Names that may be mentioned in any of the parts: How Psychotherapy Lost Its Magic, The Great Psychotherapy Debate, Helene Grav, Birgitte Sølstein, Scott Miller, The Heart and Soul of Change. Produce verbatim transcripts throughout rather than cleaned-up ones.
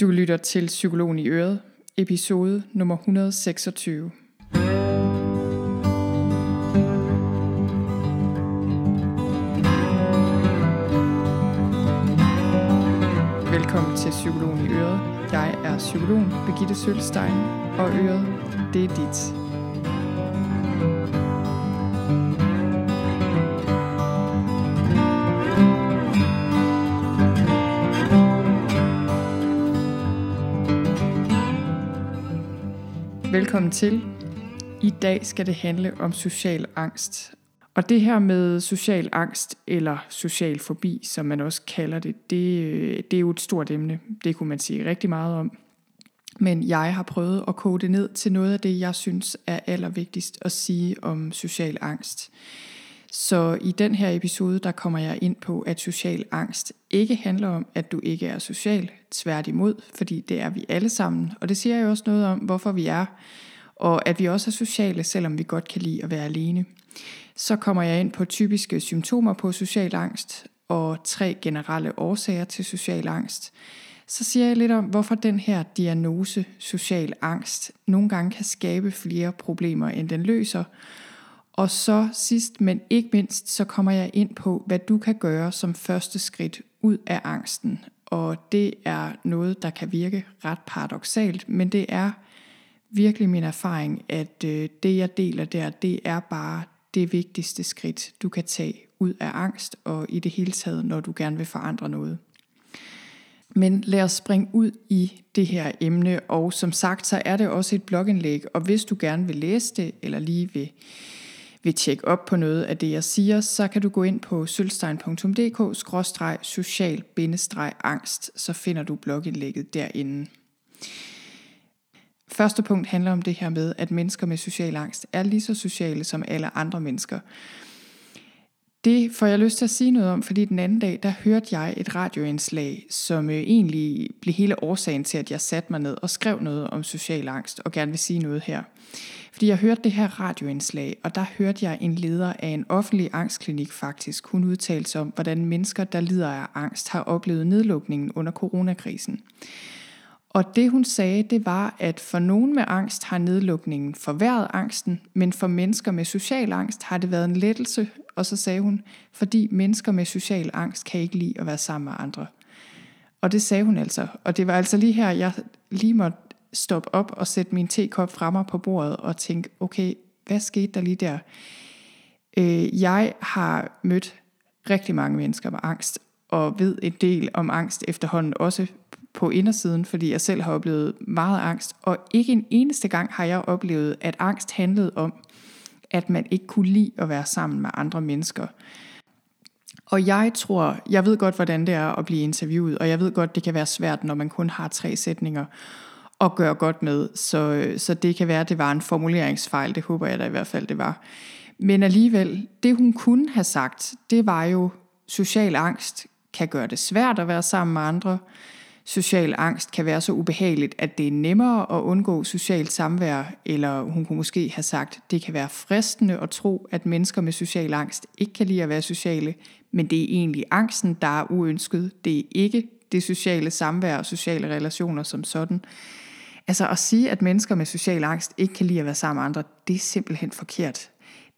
Du lytter til Psykologen i Øret, episode nummer et hundrede seksogtyve. Velkommen til Psykologen i Øret. Jeg er psykologen Birgitte Sølstein, og Øret, det er dit. Velkommen til. I dag skal det handle om social angst. Og det her med social angst, eller social fobi, som man også kalder det, det, det er jo et stort emne. Det kunne man sige rigtig meget om. Men jeg har prøvet at koge det ned til noget af det, jeg synes er allervigtigst at sige om social angst. Så i den her episode, der kommer jeg ind på, at social angst ikke handler om, at du ikke er social. Tværtimod, fordi det er vi alle sammen. Og det siger jo også noget om, hvorfor vi er. Og at vi også er sociale, selvom vi godt kan lide at være alene. Så kommer jeg ind på typiske symptomer på social angst og tre generelle årsager til social angst. Så siger jeg lidt om, hvorfor den her diagnose social angst nogle gange kan skabe flere problemer, end den løser. Og så sidst, men ikke mindst, så kommer jeg ind på, hvad du kan gøre som første skridt ud af angsten. Og det er noget, der kan virke ret paradoksalt, men det er virkelig min erfaring, at det jeg deler der, det er bare det vigtigste skridt, du kan tage ud af angst og i det hele taget, når du gerne vil forandre noget. Men lad os springe ud i det her emne, og som sagt, så er det også et blogindlæg, og hvis du gerne vil læse det, eller lige vil vil tjekke op på noget af det, jeg siger, så kan du gå ind på sølstein punktum d k bindestreg social bindestreg angst, så finder du blogindlægget derinde. Første punkt handler om det her med, at mennesker med social angst er lige så sociale som alle andre mennesker. Det får jeg lyst til at sige noget om, fordi den anden dag, der hørte jeg et radioindslag, som egentlig blev hele årsagen til, at jeg satte mig ned og skrev noget om social angst, og gerne vil sige noget her. Fordi jeg hørte det her radioindslag, og der hørte jeg en leder af en offentlig angstklinik faktisk, hun udtalte sig om, hvordan mennesker, der lider af angst, har oplevet nedlukningen under coronakrisen. Og det hun sagde, det var, at for nogen med angst har nedlukningen forværret angsten, men for mennesker med social angst har det været en lettelse, og så sagde hun, fordi mennesker med social angst kan ikke lide at være sammen med andre. Og det sagde hun altså, og det var altså lige her, jeg lige måtte stoppe op og sætte min tekop fremme på bordet og tænke, okay, hvad skete der lige der? Øh, jeg har mødt rigtig mange mennesker med angst, og ved en del om angst efterhånden også på indersiden, fordi jeg selv har oplevet meget angst, og ikke en eneste gang har jeg oplevet, at angst handlede om, at man ikke kunne lide at være sammen med andre mennesker. Og jeg tror, jeg ved godt, hvordan det er at blive interviewet, og jeg ved godt, det kan være svært, når man kun har tre sætninger at gøre godt med, så, så det kan være, at det var en formuleringsfejl, det håber jeg da i hvert fald, det var. Men alligevel, det hun kunne have sagt, det var jo, social angst kan gøre det svært at være sammen med andre. Social angst kan være så ubehageligt, at det er nemmere at undgå socialt samvær, eller hun kunne måske have sagt, det kan være fristende at tro, at mennesker med social angst ikke kan lide at være sociale, men det er egentlig angsten, der er uønsket. Det er ikke det sociale samvær og sociale relationer som sådan. Altså at sige, at mennesker med social angst ikke kan lide at være sammen med andre, det er simpelthen forkert.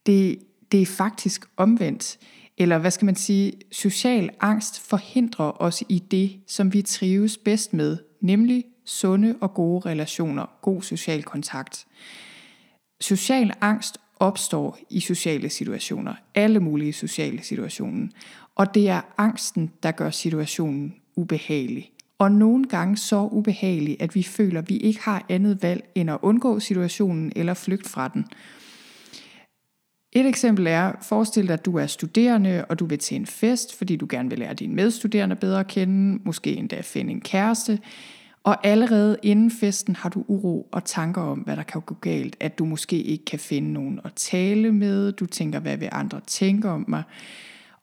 Det, det er faktisk omvendt. Eller hvad skal man sige, social angst forhindrer os i det, som vi trives bedst med, nemlig sunde og gode relationer, god social kontakt. Social angst opstår i sociale situationer, alle mulige sociale situationer, og det er angsten, der gør situationen ubehagelig. Og nogle gange så ubehagelig, at vi føler, at vi ikke har andet valg end at undgå situationen eller flygte fra den. Et eksempel er, forestil dig, at du er studerende, og du vil til en fest, fordi du gerne vil lære dine medstuderende bedre at kende, måske endda finde en kæreste, og allerede inden festen har du uro og tanker om, hvad der kan gå galt, at du måske ikke kan finde nogen at tale med, du tænker, hvad vil andre tænke om mig,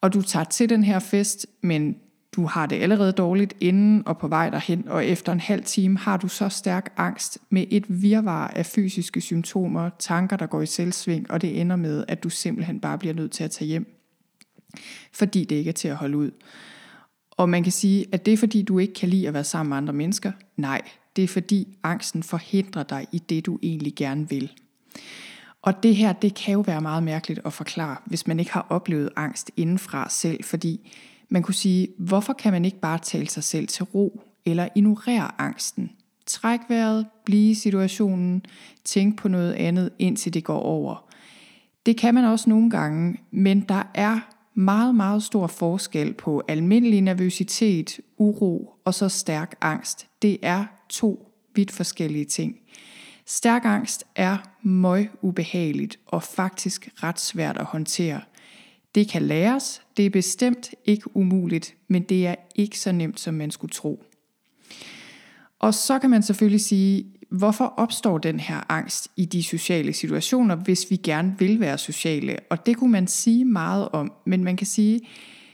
og du tager til den her fest, men du har det allerede dårligt inden og på vej derhen, og efter en halv time har du så stærk angst med et virvar af fysiske symptomer, tanker, der går i selvsving, og det ender med, at du simpelthen bare bliver nødt til at tage hjem, fordi det ikke er til at holde ud. Og man kan sige, at det er fordi, du ikke kan lide at være sammen med andre mennesker. Nej, det er fordi angsten forhindrer dig i det, du egentlig gerne vil. Og det her, det kan jo være meget mærkeligt at forklare, hvis man ikke har oplevet angst indenfra selv, fordi man kunne sige, hvorfor kan man ikke bare tale sig selv til ro eller ignorere angsten? Træk vejret, blive i situationen, tænk på noget andet, indtil det går over. Det kan man også nogle gange, men der er meget, meget stor forskel på almindelig nervøsitet, uro og så stærk angst. Det er to vidt forskellige ting. Stærk angst er møg ubehageligt og faktisk ret svært at håndtere. Det kan læres, det er bestemt ikke umuligt, men det er ikke så nemt, som man skulle tro. Og så kan man selvfølgelig sige, hvorfor opstår den her angst i de sociale situationer, hvis vi gerne vil være sociale? Og det kunne man sige meget om, men man kan sige,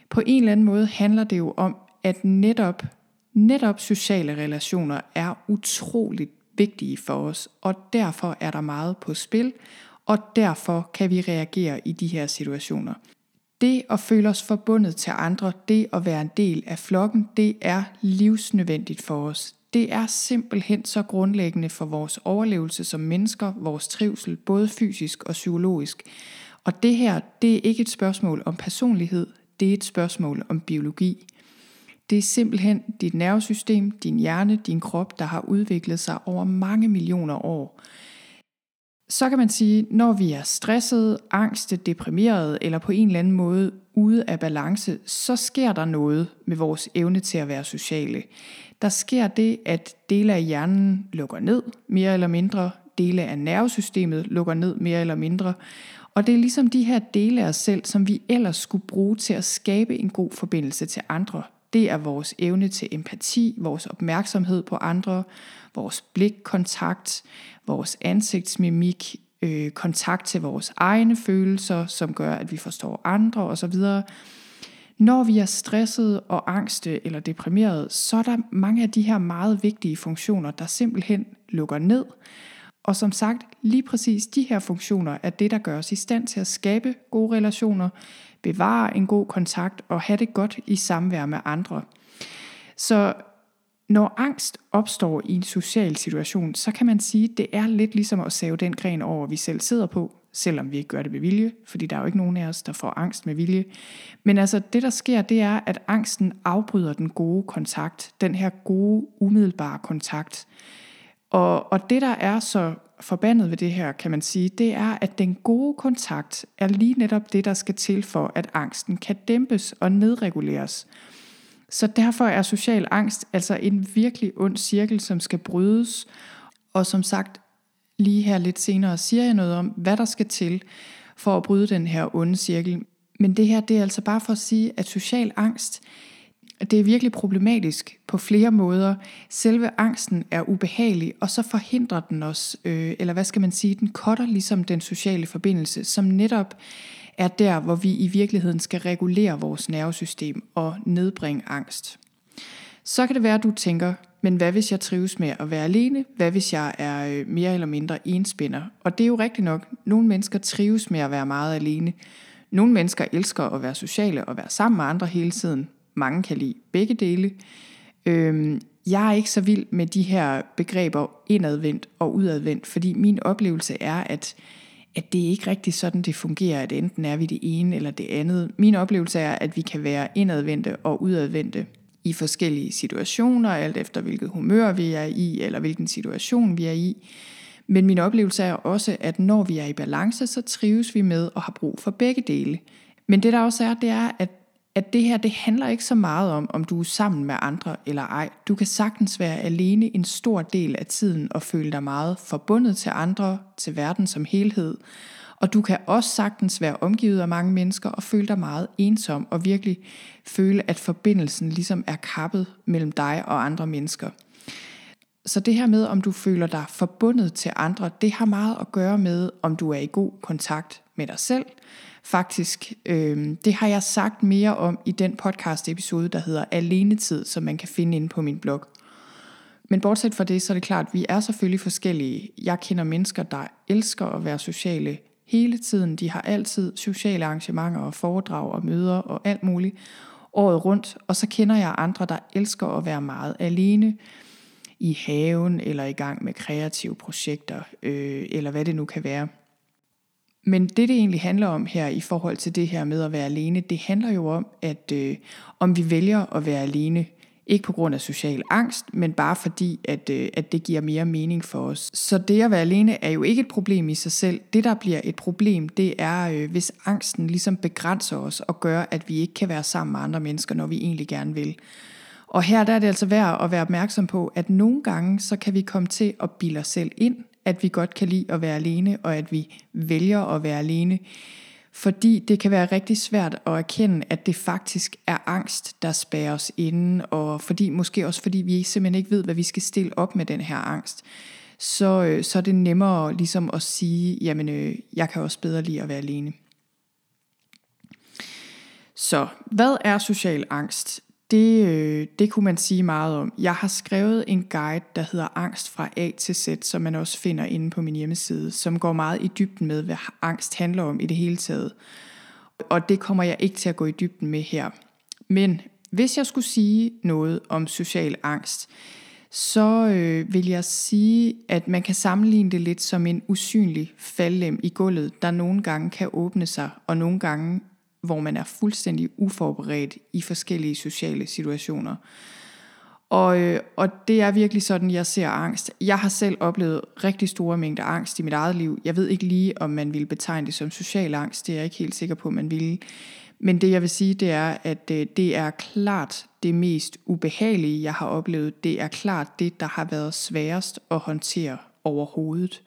på en eller anden måde handler det jo om, at netop, netop sociale relationer er utroligt vigtige for os, og derfor er der meget på spil, og derfor kan vi reagere i de her situationer. Det at føle os forbundet til andre, det at være en del af flokken, det er livsnødvendigt for os. Det er simpelthen så grundlæggende for vores overlevelse som mennesker, vores trivsel, både fysisk og psykologisk. Og det her, det er ikke et spørgsmål om personlighed, det er et spørgsmål om biologi. Det er simpelthen dit nervesystem, din hjerne, din krop, der har udviklet sig over mange millioner år. Så kan man sige, når vi er stressede, angste, deprimerede eller på en eller anden måde ude af balance, så sker der noget med vores evne til at være sociale. Der sker det, at dele af hjernen lukker ned mere eller mindre, dele af nervesystemet lukker ned mere eller mindre, og det er ligesom de her dele af os selv, som vi ellers skulle bruge til at skabe en god forbindelse til andre. Det er vores evne til empati, vores opmærksomhed på andre, vores blikkontakt, vores ansigtsmimik, øh, kontakt til vores egne følelser, som gør, at vi forstår andre osv. Når vi er stressede og angste eller deprimerede, så er der mange af de her meget vigtige funktioner, der simpelthen lukker ned. Og som sagt, lige præcis de her funktioner er det, der gør os i stand til at skabe gode relationer, bevare en god kontakt og have det godt i samvær med andre. Så når angst opstår i en social situation, så kan man sige, at det er lidt ligesom at save den gren over, vi selv sidder på, selvom vi ikke gør det med vilje, fordi der er jo ikke nogen af os, der får angst med vilje. Men altså det, der sker, det er, at angsten afbryder den gode kontakt, den her gode, umiddelbare kontakt. Og, og det, der er så forbandet ved det her, kan man sige, det er, at den gode kontakt er lige netop det, der skal til for, at angsten kan dæmpes og nedreguleres. Så derfor er social angst altså en virkelig ond cirkel, som skal brydes. Og som sagt, lige her lidt senere siger jeg noget om, hvad der skal til for at bryde den her onde cirkel. Men det her, det er altså bare for at sige, at social angst, det er virkelig problematisk på flere måder. Selve angsten er ubehagelig, og så forhindrer den os, øh, eller hvad skal man sige, den cutter ligesom den sociale forbindelse, som netop er der, hvor vi i virkeligheden skal regulere vores nervesystem og nedbringe angst. Så kan det være, at du tænker, men hvad hvis jeg trives med at være alene? Hvad hvis jeg er mere eller mindre enspænder? Og det er jo rigtigt nok, nogle mennesker trives med at være meget alene. Nogle mennesker elsker at være sociale og være sammen med andre hele tiden. Mange kan lide begge dele. Øhm, jeg er ikke så vild med de her begreber indadvendt og udadvendt, fordi min oplevelse er, at, at det ikke rigtig sådan, det fungerer, at enten er vi det ene eller det andet. Min oplevelse er, at vi kan være indadvendte og udadvendte i forskellige situationer, alt efter hvilket humør vi er i, eller hvilken situation vi er i. Men min oplevelse er også, at når vi er i balance, så trives vi med og har brug for begge dele. Men det der også er, det er, at at det her, det handler ikke så meget om, om du er sammen med andre eller ej. Du kan sagtens være alene en stor del af tiden og føle dig meget forbundet til andre, til verden som helhed. Og du kan også sagtens være omgivet af mange mennesker og føle dig meget ensom og virkelig føle, at forbindelsen ligesom er kappet mellem dig og andre mennesker. Så det her med, om du føler dig forbundet til andre, det har meget at gøre med, om du er i god kontakt med dig selv. Faktisk, øh, det har jeg sagt mere om i den podcast episode, der hedder Alenetid, som man kan finde inde på min blog. Men bortset fra det, så er det klart, at vi er selvfølgelig forskellige. Jeg kender mennesker, der elsker at være sociale hele tiden. De har altid sociale arrangementer og foredrag og møder og alt muligt. året rundt, og så kender jeg andre, der elsker at være meget alene i haven, eller i gang med kreative projekter, øh, eller hvad det nu kan være. Men det, det egentlig handler om her i forhold til det her med at være alene, det handler jo om, at øh, om vi vælger at være alene, ikke på grund af social angst, men bare fordi, at, øh, at det giver mere mening for os. Så det at være alene er jo ikke et problem i sig selv. Det, der bliver et problem, det er, øh, hvis angsten ligesom begrænser os og gør, at vi ikke kan være sammen med andre mennesker, når vi egentlig gerne vil. Og her der er det altså værd at være opmærksom på, at nogle gange, så kan vi komme til at bilde os selv ind, at vi godt kan lide at være alene, og at vi vælger at være alene. Fordi det kan være rigtig svært at erkende, at det faktisk er angst, der spærrer os inde, og fordi, måske også fordi vi simpelthen ikke ved, hvad vi skal stille op med den her angst. Så, så er det nemmere ligesom at sige, jamen øh, jeg kan også bedre lide at være alene. Så hvad er social angst? Det, øh, det kunne man sige meget om. Jeg har skrevet en guide, der hedder Angst fra A til Z, som man også finder inde på min hjemmeside, som går meget i dybden med, hvad angst handler om i det hele taget. Og det kommer jeg ikke til at gå i dybden med her. Men hvis jeg skulle sige noget om social angst, så øh, vil jeg sige, at man kan sammenligne det lidt som en usynlig faldlem i gulvet, der nogle gange kan åbne sig, og nogle gange hvor man er fuldstændig uforberedt i forskellige sociale situationer. Og, øh, og det er virkelig sådan, jeg ser angst. Jeg har selv oplevet rigtig store mængder angst i mit eget liv. Jeg ved ikke lige, om man ville betegne det som social angst. Det er jeg ikke helt sikker på, man ville. Men det jeg vil sige, det er, at øh, det er klart det mest ubehagelige, jeg har oplevet. Det er klart det, der har været sværest at håndtere overhovedet.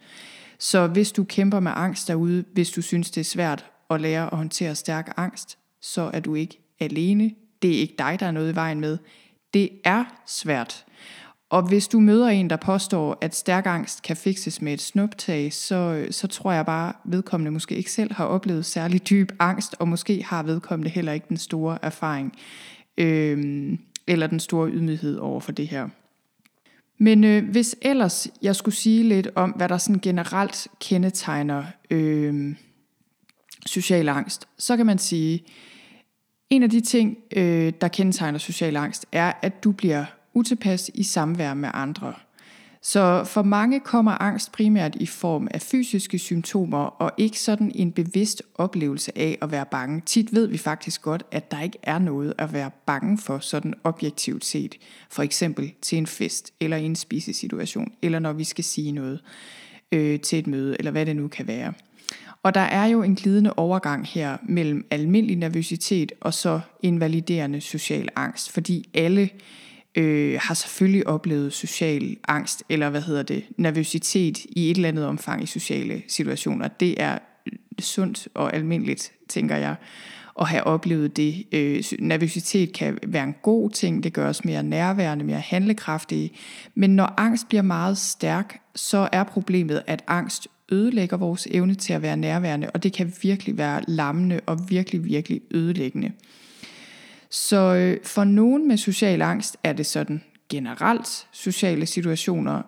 Så hvis du kæmper med angst derude, hvis du synes, det er svært og lære at håndtere stærk angst, så er du ikke alene. Det er ikke dig, der er noget i vejen med. Det er svært. Og hvis du møder en, der påstår, at stærk angst kan fikses med et snuptag, så, så tror jeg bare, vedkommende måske ikke selv har oplevet særlig dyb angst, og måske har vedkommende heller ikke den store erfaring, øh, eller den store ydmyghed over for det her. Men øh, hvis ellers jeg skulle sige lidt om, hvad der sådan generelt kendetegner Øh, social angst, så kan man sige, en af de ting, øh, der kendetegner social angst, er, at du bliver utilpas i samvær med andre. Så for mange kommer angst primært i form af fysiske symptomer, og ikke sådan en bevidst oplevelse af at være bange. Tit ved vi faktisk godt, at der ikke er noget at være bange for, sådan objektivt set. For eksempel til en fest, eller en spisesituation, eller når vi skal sige noget øh, til et møde, eller hvad det nu kan være. Og der er jo en glidende overgang her mellem almindelig nervøsitet og så invaliderende social angst, fordi alle øh, har selvfølgelig oplevet social angst, eller hvad hedder det, nervøsitet i et eller andet omfang i sociale situationer. Det er sundt og almindeligt, tænker jeg, at have oplevet det. Øh, nervøsitet kan være en god ting, det gør os mere nærværende, mere handlekraftige, men når angst bliver meget stærk, så er problemet, at angst ødelægger vores evne til at være nærværende, og det kan virkelig være lammende og virkelig, virkelig ødelæggende. Så for nogen med social angst er det sådan generelt sociale situationer.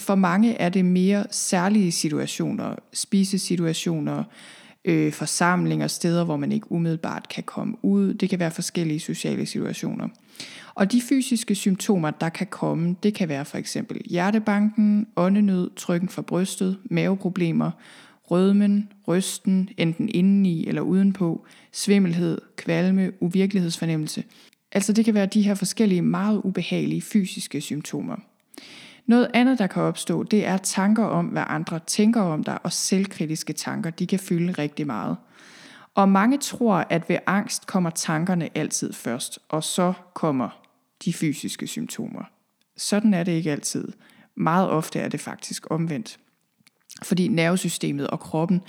For mange er det mere særlige situationer, spisesituationer, øh, forsamlinger, steder, hvor man ikke umiddelbart kan komme ud. Det kan være forskellige sociale situationer. Og de fysiske symptomer, der kan komme, det kan være for eksempel hjertebanken, åndenød, trykken fra brystet, maveproblemer, rødmen, rysten, enten indeni eller udenpå, svimmelhed, kvalme, uvirkelighedsfornemmelse. Altså det kan være de her forskellige meget ubehagelige fysiske symptomer. Noget andet, der kan opstå, det er tanker om, hvad andre tænker om dig, og selvkritiske tanker, de kan fylde rigtig meget. Og mange tror, at ved angst kommer tankerne altid først, og så kommer de fysiske symptomer. Sådan er det ikke altid. Meget ofte er det faktisk omvendt. Fordi nervesystemet og kroppen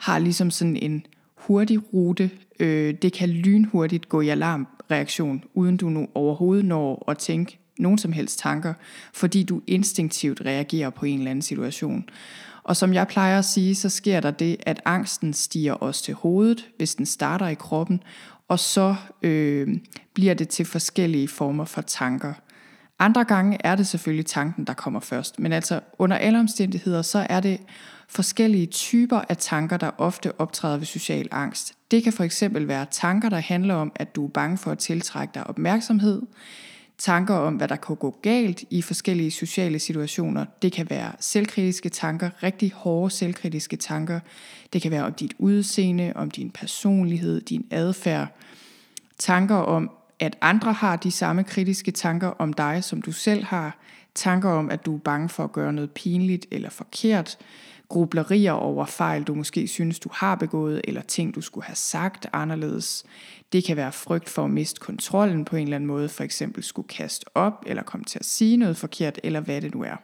har ligesom sådan en hurtig rute. Det kan lynhurtigt gå i alarmreaktion, uden du nu overhovedet når at tænke nogen som helst tanker, fordi du instinktivt reagerer på en eller anden situation. Og som jeg plejer at sige, så sker der det, at angsten stiger os til hovedet, hvis den starter i kroppen, og så øh, bliver det til forskellige former for tanker. Andre gange er det selvfølgelig tanken, der kommer først, men altså under alle omstændigheder, så er det forskellige typer af tanker, der ofte optræder ved social angst. Det kan for eksempel være tanker, der handler om, at du er bange for at tiltrække dig opmærksomhed. Tanker om, hvad der kan gå galt i forskellige sociale situationer. Det kan være selvkritiske tanker, rigtig hårde selvkritiske tanker. Det kan være om dit udseende, om din personlighed, din adfærd. Tanker om, at andre har de samme kritiske tanker om dig, som du selv har. Tanker om, at du er bange for at gøre noget pinligt eller forkert. Grublerier over fejl, du måske synes, du har begået, eller ting, du skulle have sagt anderledes. Det kan være frygt for at miste kontrollen på en eller anden måde, for eksempel skulle kaste op, eller komme til at sige noget forkert, eller hvad det nu er.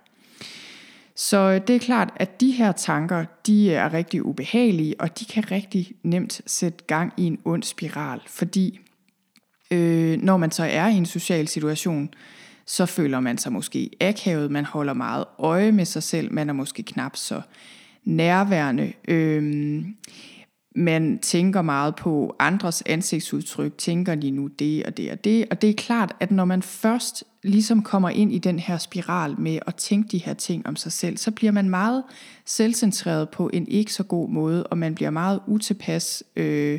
Så det er klart, at de her tanker, de er rigtig ubehagelige, og de kan rigtig nemt sætte gang i en ond spiral, fordi øh, når man så er i en social situation, så føler man sig måske akavet, man holder meget øje med sig selv, man er måske knap så nærværende. Øhm, man tænker meget på andres ansigtsudtryk, tænker de nu det og det og det. Og det er klart, at når man først ligesom kommer ind i den her spiral med at tænke de her ting om sig selv, så bliver man meget selvcentreret på en ikke så god måde, og man bliver meget utilpas, øh,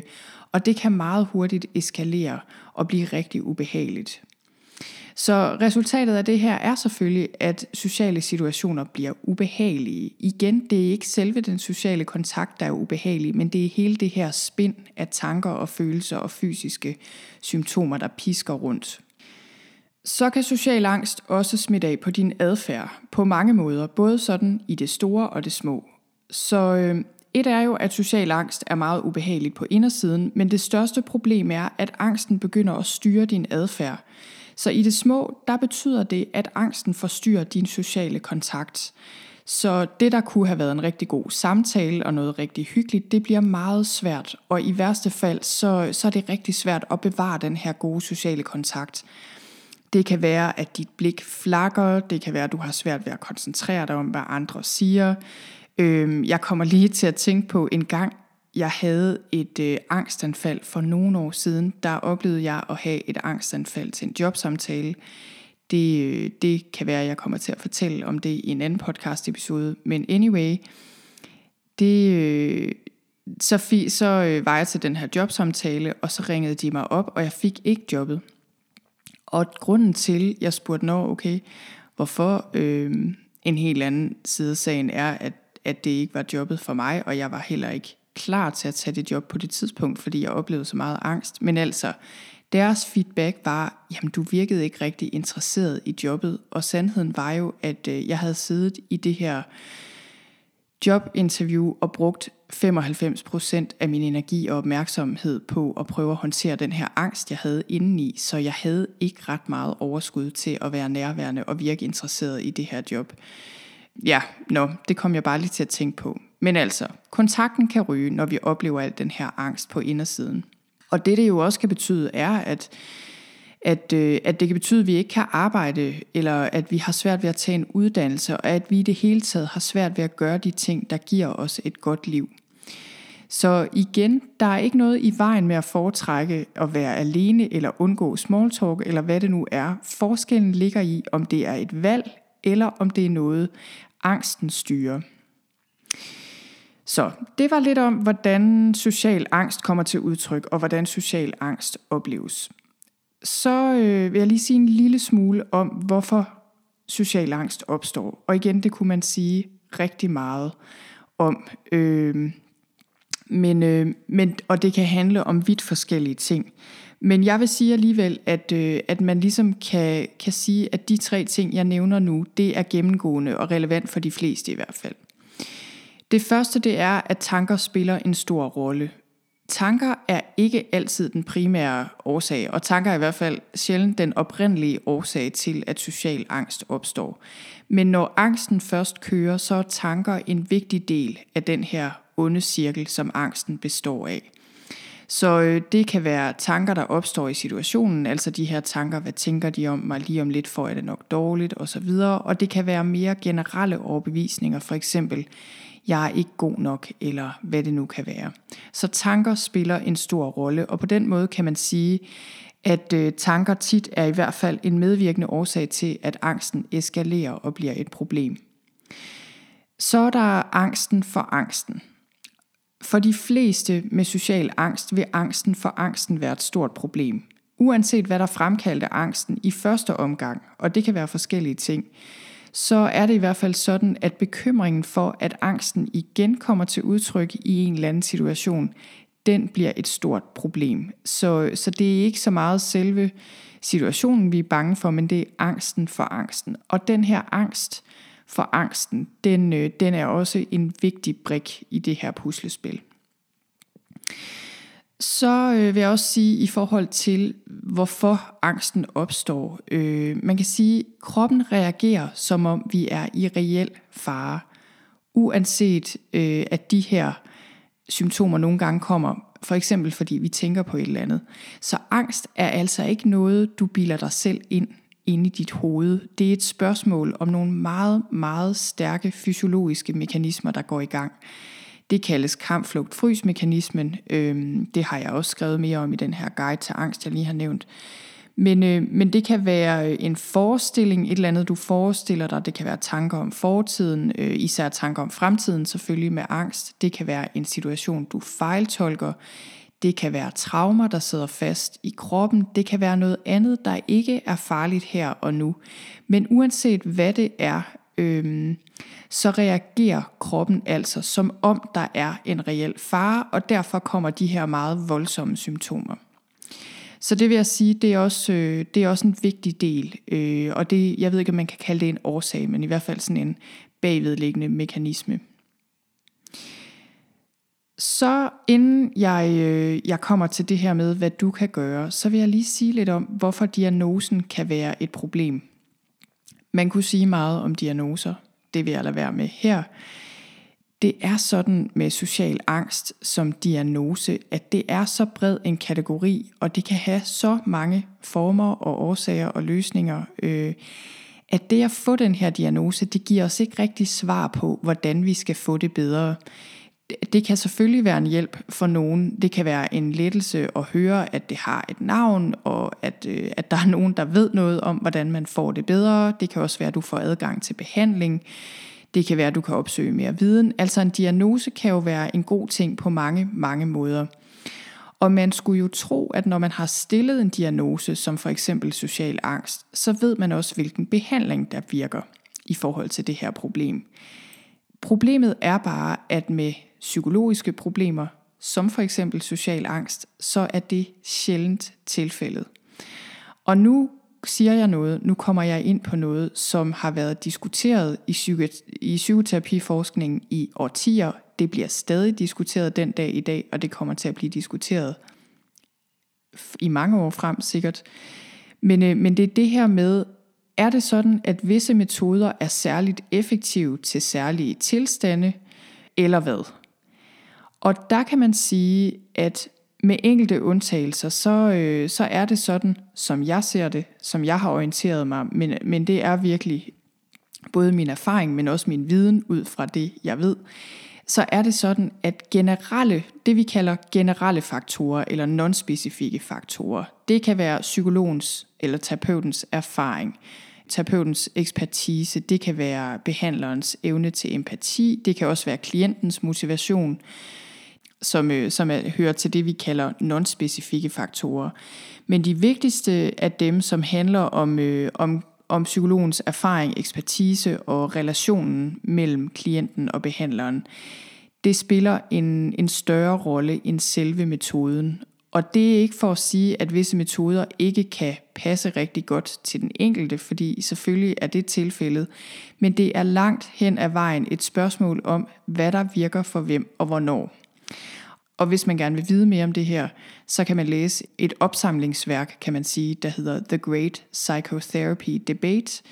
og det kan meget hurtigt eskalere og blive rigtig ubehageligt. Så resultatet af det her er selvfølgelig, at sociale situationer bliver ubehagelige. Igen, det er ikke selve den sociale kontakt, der er ubehagelig, men det er hele det her spind af tanker og følelser og fysiske symptomer, der pisker rundt. Så kan social angst også smitte af på din adfærd på mange måder, både sådan i det store og det små. Så øh, et er jo, at social angst er meget ubehageligt på indersiden, men det største problem er, at angsten begynder at styre din adfærd. Så i det små, der betyder det, at angsten forstyrrer din sociale kontakt. Så det, der kunne have været en rigtig god samtale og noget rigtig hyggeligt, det bliver meget svært. Og i værste fald, så, så er det rigtig svært at bevare den her gode sociale kontakt. Det kan være, at dit blik flakker. Det kan være, at du har svært ved at koncentrere dig om, hvad andre siger. Øhm, jeg kommer lige til at tænke på en gang, jeg havde et øh, angstanfald for nogle år siden. Der oplevede jeg at have et angstanfald til en jobsamtale. Det, øh, det kan være, at jeg kommer til at fortælle om det i en anden podcast episode. Men anyway, det, øh, så, fi, så øh, var jeg til den her jobsamtale, og så ringede de mig op, og jeg fik ikke jobbet. Og grunden til, jeg spurgte, nå okay, hvorfor øh, en helt anden side af sagen er, at, at det ikke var jobbet for mig, og jeg var heller ikke klar til at tage det job på det tidspunkt, fordi jeg oplevede så meget angst. Men altså, deres feedback var, jamen du virkede ikke rigtig interesseret i jobbet, og sandheden var jo, at jeg havde siddet i det her jobinterview og brugt femoghalvfems procent af min energi og opmærksomhed på at prøve at håndtere den her angst, jeg havde indeni, så jeg havde ikke ret meget overskud til at være nærværende og virke interesseret i det her job. Ja, nå, det kom jeg bare lige til at tænke på. Men altså, kontakten kan ryge, når vi oplever al den her angst på indersiden. Og det, det jo også kan betyde, er, at, at, at det kan betyde, at vi ikke kan arbejde, eller at vi har svært ved at tage en uddannelse, og at vi i det hele taget har svært ved at gøre de ting, der giver os et godt liv. Så igen, der er ikke noget i vejen med at foretrække at være alene, eller undgå small talk, eller hvad det nu er. Forskellen ligger i, om det er et valg, eller om det er noget, angsten styrer. Så det var lidt om, hvordan social angst kommer til udtryk, og hvordan social angst opleves. Så øh, vil jeg lige sige en lille smule om, hvorfor social angst opstår. Og igen, det kunne man sige rigtig meget om. Øh, men, øh, men, og det kan handle om vidt forskellige ting. Men jeg vil sige alligevel, at, øh, at man ligesom kan, kan sige, at de tre ting, jeg nævner nu, det er gennemgående og relevant for de fleste i hvert fald. Det første, det er, at tanker spiller en stor rolle. Tanker er ikke altid den primære årsag, og tanker er i hvert fald sjældent den oprindelige årsag til, at social angst opstår. Men når angsten først kører, så er tanker en vigtig del af den her onde cirkel, som angsten består af. Så det kan være tanker, der opstår i situationen, altså de her tanker, hvad tænker de om mig, lige om lidt får jeg det nok dårligt osv. Og det kan være mere generelle overbevisninger, for eksempel, jeg er ikke god nok, eller hvad det nu kan være. Så tanker spiller en stor rolle, og på den måde kan man sige, at tanker tit er i hvert fald en medvirkende årsag til, at angsten eskalerer og bliver et problem. Så er der angsten for angsten. For de fleste med social angst vil angsten for angsten være et stort problem. Uanset hvad der fremkaldte angsten i første omgang, og det kan være forskellige ting, så er det i hvert fald sådan, at bekymringen for, at angsten igen kommer til udtryk i en eller anden situation, den bliver et stort problem. Så, så det er ikke så meget selve situationen, vi er bange for, men det er angsten for angsten. Og den her angst for angsten, den, den er også en vigtig brik i det her puslespil. Så vil jeg også sige i forhold til, hvorfor angsten opstår. Man kan sige, at kroppen reagerer, som om vi er i reel fare. Uanset at de her symptomer nogle gange kommer, for eksempel fordi vi tænker på et eller andet. Så angst er altså ikke noget, du bilder dig selv ind inde i dit hoved. Det er et spørgsmål om nogle meget, meget stærke fysiologiske mekanismer, der går i gang. Det kaldes kamp-flugt-frys-mekanismen. Det har jeg også skrevet mere om i den her guide til angst, jeg lige har nævnt. Men, men det kan være en forestilling, et eller andet, du forestiller dig. Det kan være tanker om fortiden, især tanker om fremtiden selvfølgelig med angst. Det kan være en situation, du fejltolker. Det kan være traumer, der sidder fast i kroppen. Det kan være noget andet, der ikke er farligt her og nu. Men uanset hvad det er, øhm, så reagerer kroppen altså, som om der er en reel fare, og derfor kommer de her meget voldsomme symptomer. Så det vil jeg sige, det er også, øh, det er også en vigtig del, øh, og det, jeg ved ikke, om man kan kalde det en årsag, men i hvert fald sådan en bagvedliggende mekanisme. Så inden jeg, øh, jeg kommer til det her med, hvad du kan gøre, så vil jeg lige sige lidt om, hvorfor diagnosen kan være et problem. Man kunne sige meget om diagnoser, det vil jeg lade være med her. Det er sådan med social angst som diagnose, at det er så bred en kategori, og det kan have så mange former og årsager og løsninger, øh, at det at få den her diagnose, det giver os ikke rigtig svar på, hvordan vi skal få det bedre. Det kan selvfølgelig være en hjælp for nogen. Det kan være en lettelse at høre, at det har et navn, og at, øh, at der er nogen, der ved noget om, hvordan man får det bedre. Det kan også være, at du får adgang til behandling. Det kan være, at du kan opsøge mere viden. Altså en diagnose kan jo være en god ting på mange, mange måder. Og man skulle jo tro, at når man har stillet en diagnose, som for eksempel social angst, så ved man også, hvilken behandling der virker i forhold til det her problem. Problemet er bare, at med psykologiske problemer, som for eksempel social angst, så er det sjældent tilfældet. Og nu siger jeg noget, nu kommer jeg ind på noget, som har været diskuteret i, psykot- i psykoterapiforskningen i årtier. Det bliver stadig diskuteret den dag i dag, og det kommer til at blive diskuteret i mange år frem sikkert. Men, øh, men det er det her med, er det sådan, at visse metoder er særligt effektive til særlige tilstande, eller hvad? Og der kan man sige, at med enkelte undtagelser, så, øh, så er det sådan, som jeg ser det, som jeg har orienteret mig, men, men det er virkelig både min erfaring, men også min viden ud fra det, jeg ved, så er det sådan, at generelle, det vi kalder generelle faktorer eller non-specifikke faktorer, det kan være psykologens eller terapeutens erfaring, terapeutens ekspertise, det kan være behandlerens evne til empati, det kan også være klientens motivation, som, som hører til det, vi kalder non-specifikke faktorer. Men de vigtigste af dem, som handler om, øh, om, om psykologens erfaring, ekspertise og relationen mellem klienten og behandleren, det spiller en, en større rolle end selve metoden. Og det er ikke for at sige, at visse metoder ikke kan passe rigtig godt til den enkelte, fordi selvfølgelig er det tilfældet. Men det er langt hen ad vejen et spørgsmål om, hvad der virker for hvem og hvornår. Og hvis man gerne vil vide mere om det her, så kan man læse et opsamlingsværk, kan man sige, der hedder The Great Psychotherapy Debate.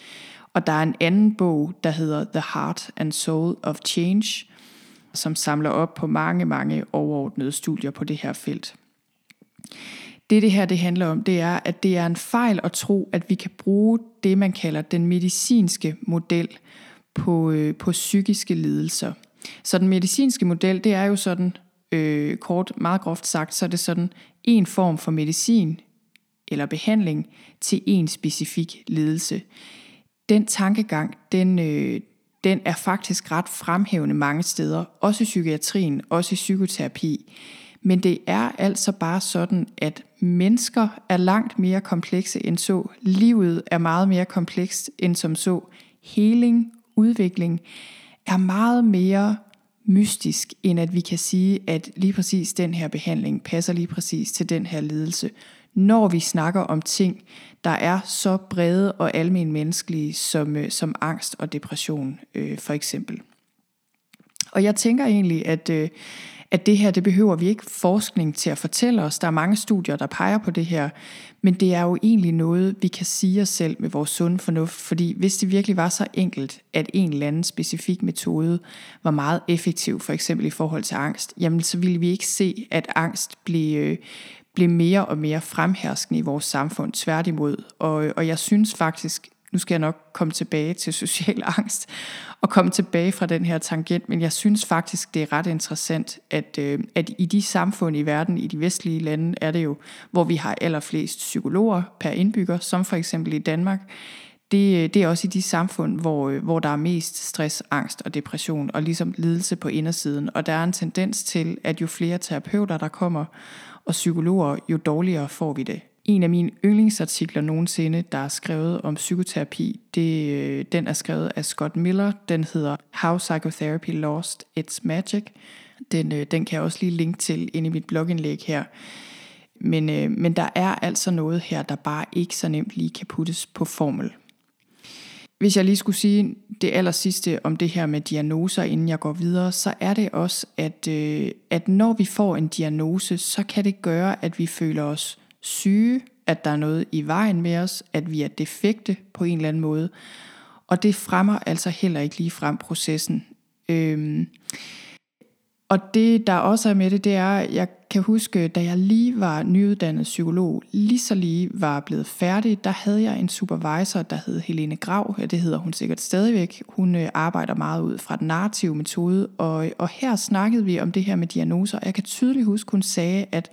Og der er en anden bog, der hedder The Heart and Soul of Change, som samler op på mange, mange overordnede studier på det her felt. Det, det her det handler om, det er, at det er en fejl at tro, at vi kan bruge det, man kalder den medicinske model på, øh, på psykiske lidelser. Så den medicinske model, det er jo sådan, øh, kort, meget groft sagt, så er det sådan en form for medicin eller behandling til en specifik lidelse. Den tankegang, den, øh, den er faktisk ret fremhævende mange steder, også i psykiatrien, også i psykoterapi. Men det er altså bare sådan, at mennesker er langt mere komplekse end så. Livet er meget mere komplekst end som så. Heling, udvikling er meget mere mystisk, end at vi kan sige, at lige præcis den her behandling passer lige præcis til den her lidelse. Når vi snakker om ting, der er så brede og almenmenneskelige som, som angst og depression øh, for eksempel. Og jeg tænker egentlig, at, øh, at det her, det behøver vi ikke forskning til at fortælle os. Der er mange studier, der peger på det her, men det er jo egentlig noget, vi kan sige os selv med vores sunde fornuft, fordi hvis det virkelig var så enkelt, at en eller anden specifik metode var meget effektiv, for eksempel i forhold til angst, jamen så ville vi ikke se, at angst blev... Øh, blev mere og mere fremherskende i vores samfund, tværtimod. Og, og jeg synes faktisk, nu skal jeg nok komme tilbage til social angst, og komme tilbage fra den her tangent, men jeg synes faktisk, det er ret interessant, at, øh, at i de samfund i verden, i de vestlige lande, er det jo, hvor vi har allerflest psykologer per indbygger, som for eksempel i Danmark, det, det er også i de samfund, hvor, hvor der er mest stress, angst og depression, og ligesom lidelse på indersiden. Og der er en tendens til, at jo flere terapeuter, der kommer, og psykologer, jo dårligere får vi det. En af mine yndlingsartikler nogensinde, der er skrevet om psykoterapi, det, den er skrevet af Scott Miller. Den hedder How Psychotherapy Lost Its Magic. Den, den kan jeg også lige linke til inde i mit blogindlæg her. Men, men der er altså noget her, der bare ikke så nemt lige kan puttes på formel. Hvis jeg lige skulle sige det allersidste om det her med diagnoser, inden jeg går videre, så er det også, at, øh, at når vi får en diagnose, så kan det gøre, at vi føler os syge, at der er noget i vejen med os, at vi er defekte på en eller anden måde. Og det fremmer altså heller ikke lige frem processen. Øhm Og det, der også er med det, det er, jeg kan huske, da jeg lige var nyuddannet psykolog, lige så lige var blevet færdig, der havde jeg en supervisor, der hed Helene Grav, ja, det hedder hun sikkert stadigvæk. Hun arbejder meget ud fra den narrative metode, og, og her snakkede vi om det her med diagnoser. Jeg kan tydeligt huske, hun sagde, at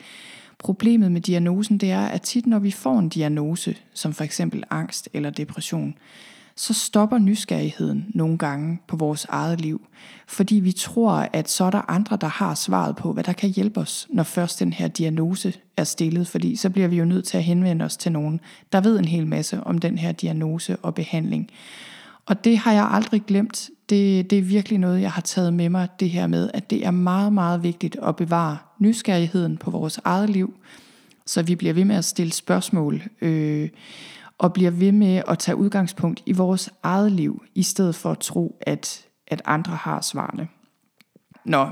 problemet med diagnosen, det er, at tit når vi får en diagnose, som for eksempel angst eller depression, så stopper nysgerrigheden nogle gange på vores eget liv, fordi vi tror, at så er der andre, der har svaret på, hvad der kan hjælpe os, når først den her diagnose er stillet, fordi så bliver vi jo nødt til at henvende os til nogen, der ved en hel masse om den her diagnose og behandling. Og det har jeg aldrig glemt. Det, det er virkelig noget, jeg har taget med mig, det her med, at det er meget, meget vigtigt at bevare nysgerrigheden på vores eget liv, så vi bliver ved med at stille spørgsmål, øh, og bliver ved med at tage udgangspunkt i vores eget liv, i stedet for at tro, at, at andre har svarene. Nå,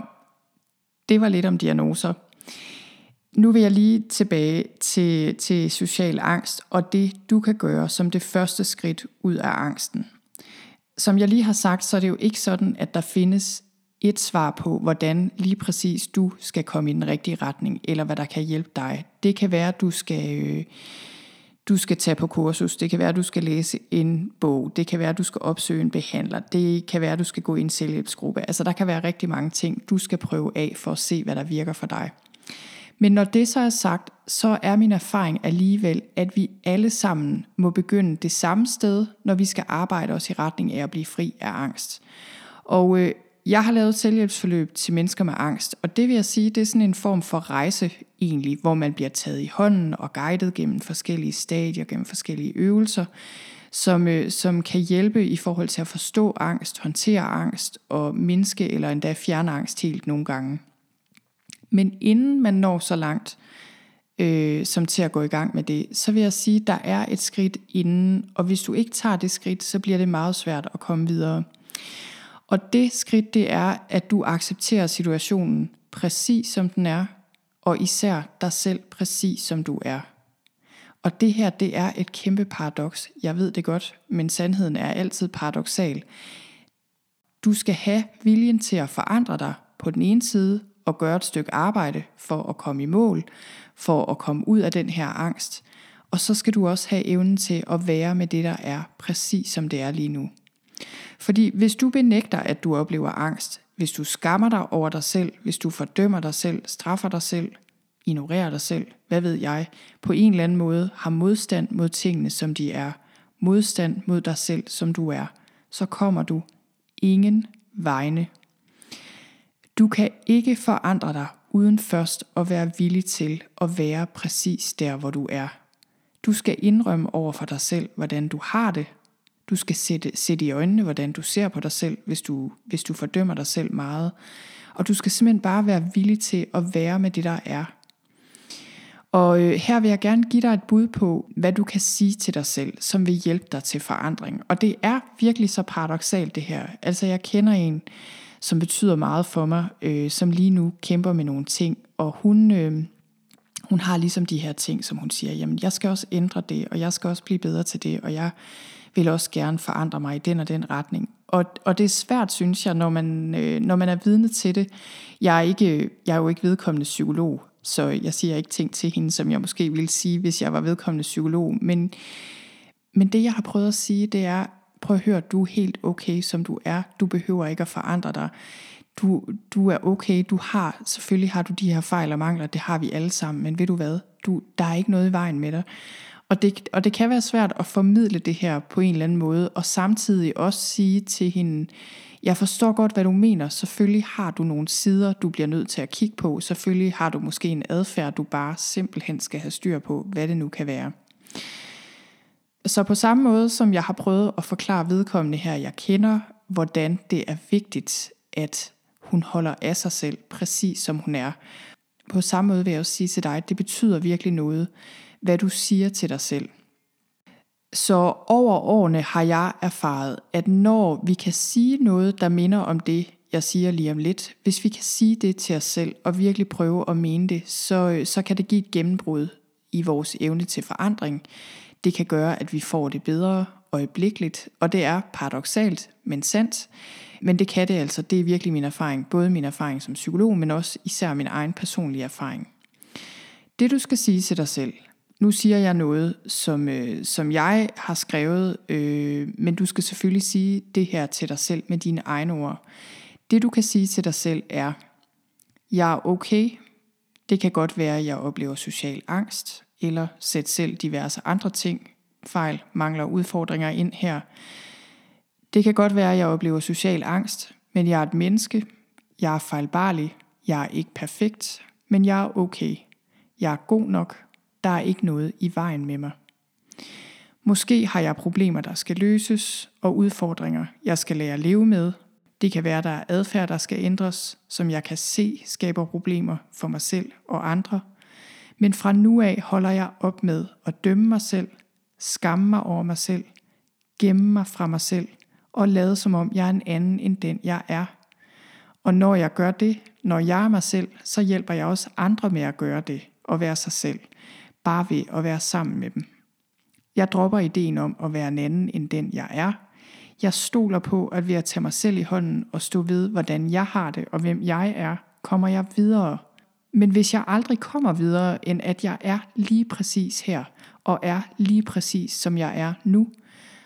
det var lidt om diagnoser. Nu vil jeg lige tilbage til, til social angst, og det du kan gøre som det første skridt ud af angsten. Som jeg lige har sagt, så er det jo ikke sådan, at der findes et svar på, hvordan lige præcis du skal komme i den rigtige retning, eller hvad der kan hjælpe dig. Det kan være, at du skal... Øh, Du skal tage på kursus, det kan være, at du skal læse en bog, det kan være, at du skal opsøge en behandler, det kan være, at du skal gå i en selvhjælpsgruppe. Altså der kan være rigtig mange ting, du skal prøve af for at se, hvad der virker for dig. Men når det så er sagt, så er min erfaring alligevel, at vi alle sammen må begynde det samme sted, når vi skal arbejde os i retning af at blive fri af angst. Og øh, jeg har lavet selvhjælpsforløb til mennesker med angst, og det vil jeg sige, det er sådan en form for rejse egentlig, hvor man bliver taget i hånden og guidet gennem forskellige stadier, gennem forskellige øvelser, som, øh, som kan hjælpe i forhold til at forstå angst, håndtere angst og mindske eller endda fjerne angst helt nogle gange. Men inden man når så langt øh, som til at gå i gang med det, så vil jeg sige, at der er et skridt inden, og hvis du ikke tager det skridt, så bliver det meget svært at komme videre. Og det skridt, det er, at du accepterer situationen præcis som den er, og især dig selv præcis som du er. Og det her, det er et kæmpe paradoks. Jeg ved det godt, men sandheden er altid paradoksal. Du skal have viljen til at forandre dig på den ene side, og gøre et stykke arbejde for at komme i mål, for at komme ud af den her angst. Og så skal du også have evnen til at være med det, der er, præcis som det er lige nu. Fordi hvis du benægter, at du oplever angst, hvis du skammer dig over dig selv, hvis du fordømmer dig selv, straffer dig selv, ignorerer dig selv, hvad ved jeg, på en eller anden måde har modstand mod tingene, som de er, modstand mod dig selv, som du er, så kommer du ingen vegne. Du kan ikke forandre dig uden først at være villig til at være præcis der, hvor du er. Du skal indrømme over for dig selv, hvordan du har det. Du skal sætte, sætte i øjnene, hvordan du ser på dig selv, hvis du, hvis du fordømmer dig selv meget. Og du skal simpelthen bare være villig til at være med det, der er. Og her vil jeg gerne give dig et bud på, hvad du kan sige til dig selv, som vil hjælpe dig til forandring. Og det er virkelig så paradoksalt det her. Altså jeg kender en, som betyder meget for mig, øh, som lige nu kæmper med nogle ting. Og hun, øh, hun har ligesom de her ting, som hun siger, jamen jeg skal også ændre det, og jeg skal også blive bedre til det, og jeg vil også gerne forandre mig i den og den retning. Og, og det er svært, synes jeg, når man, øh, når man er vidne til det. Jeg er, ikke, jeg er jo ikke vedkommende psykolog, så jeg siger ikke ting til hende, som jeg måske ville sige, hvis jeg var vedkommende psykolog. Men, men det, jeg har prøvet at sige, det er, prøv at høre, du er helt okay, som du er. Du behøver ikke at forandre dig. Du, du er okay, du har, selvfølgelig har du de her fejl og mangler, det har vi alle sammen, men ved du hvad, du, der er ikke noget i vejen med dig. Og det, og det kan være svært at formidle det her på en eller anden måde, og samtidig også sige til hende, jeg forstår godt, hvad du mener, selvfølgelig har du nogle sider, du bliver nødt til at kigge på, selvfølgelig har du måske en adfærd, du bare simpelthen skal have styr på, hvad det nu kan være. Så på samme måde, som jeg har prøvet at forklare vedkommende her, jeg kender, hvordan det er vigtigt, at hun holder af sig selv, præcis som hun er. På samme måde vil jeg også sige til dig, at det betyder virkelig noget, hvad du siger til dig selv. Så over årene har jeg erfaret, at når vi kan sige noget, der minder om det, jeg siger lige om lidt, hvis vi kan sige det til os selv og virkelig prøve at mene det, så, så kan det give et gennembrud i vores evne til forandring. Det kan gøre, at vi får det bedre øjeblikkeligt, og det er paradoksalt, men sandt. Men det kan det altså, det er virkelig min erfaring, både min erfaring som psykolog, men også især min egen personlige erfaring. Det du skal sige til dig selv, nu siger jeg noget, som, øh, som jeg har skrevet, øh, men du skal selvfølgelig sige det her til dig selv med dine egne ord. Det du kan sige til dig selv er, jeg er okay, det kan godt være, at jeg oplever social angst, eller sæt selv diverse andre ting, fejl, mangler, udfordringer ind her. Det kan godt være, at jeg oplever social angst, men jeg er et menneske, jeg er fejlbarlig, jeg er ikke perfekt, men jeg er okay, jeg er god nok, der er ikke noget i vejen med mig. Måske har jeg problemer, der skal løses, og udfordringer, jeg skal lære at leve med. Det kan være, der er adfærd, der skal ændres, som jeg kan se skaber problemer for mig selv og andre. Men fra nu af holder jeg op med at dømme mig selv, skamme mig over mig selv, gemme mig fra mig selv og lade som om jeg er en anden end den jeg er. Og når jeg gør det, når jeg er mig selv, så hjælper jeg også andre med at gøre det og være sig selv, bare ved at være sammen med dem. Jeg dropper ideen om at være en anden end den jeg er. Jeg stoler på, at ved at tage mig selv i hånden og stå ved, hvordan jeg har det og hvem jeg er, kommer jeg videre. Men hvis jeg aldrig kommer videre, end at jeg er lige præcis her, og er lige præcis som jeg er nu,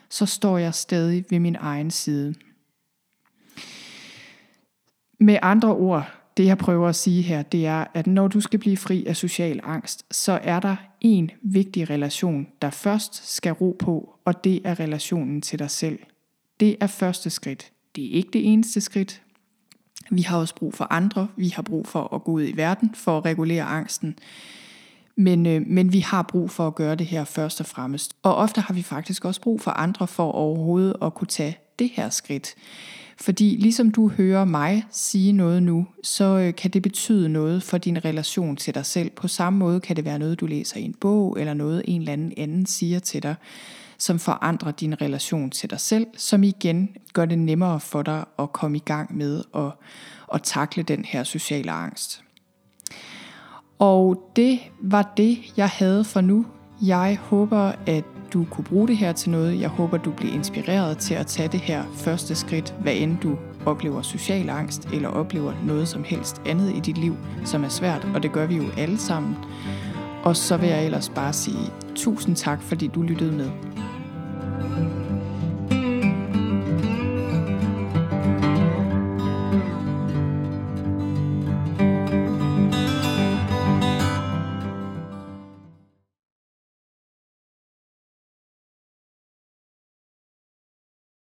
så står jeg stadig ved min egen side. Med andre ord, det jeg prøver at sige her, det er, at når du skal blive fri af social angst, så er der en vigtig relation, der først skal ro på, og det er relationen til dig selv. Det er første skridt. Det er ikke det eneste skridt. Vi har også brug for andre, vi har brug for at gå ud i verden for at regulere angsten, men, øh, men vi har brug for at gøre det her først og fremmest. Og ofte har vi faktisk også brug for andre for overhovedet at kunne tage det her skridt. Fordi ligesom du hører mig sige noget nu, så kan det betyde noget for din relation til dig selv. På samme måde kan det være noget, du læser i en bog, eller noget en eller anden anden siger til dig, som forandrer din relation til dig selv, som igen gør det nemmere for dig at komme i gang med at, at takle den her sociale angst. Og det var det, jeg havde for nu. Jeg håber, at du kunne bruge det her til noget. Jeg håber, du bliver inspireret til at tage det her første skridt, hvad end du oplever social angst, eller oplever noget som helst andet i dit liv, som er svært, og det gør vi jo alle sammen. Og så vil jeg ellers bare sige tusind tak, fordi du lyttede med.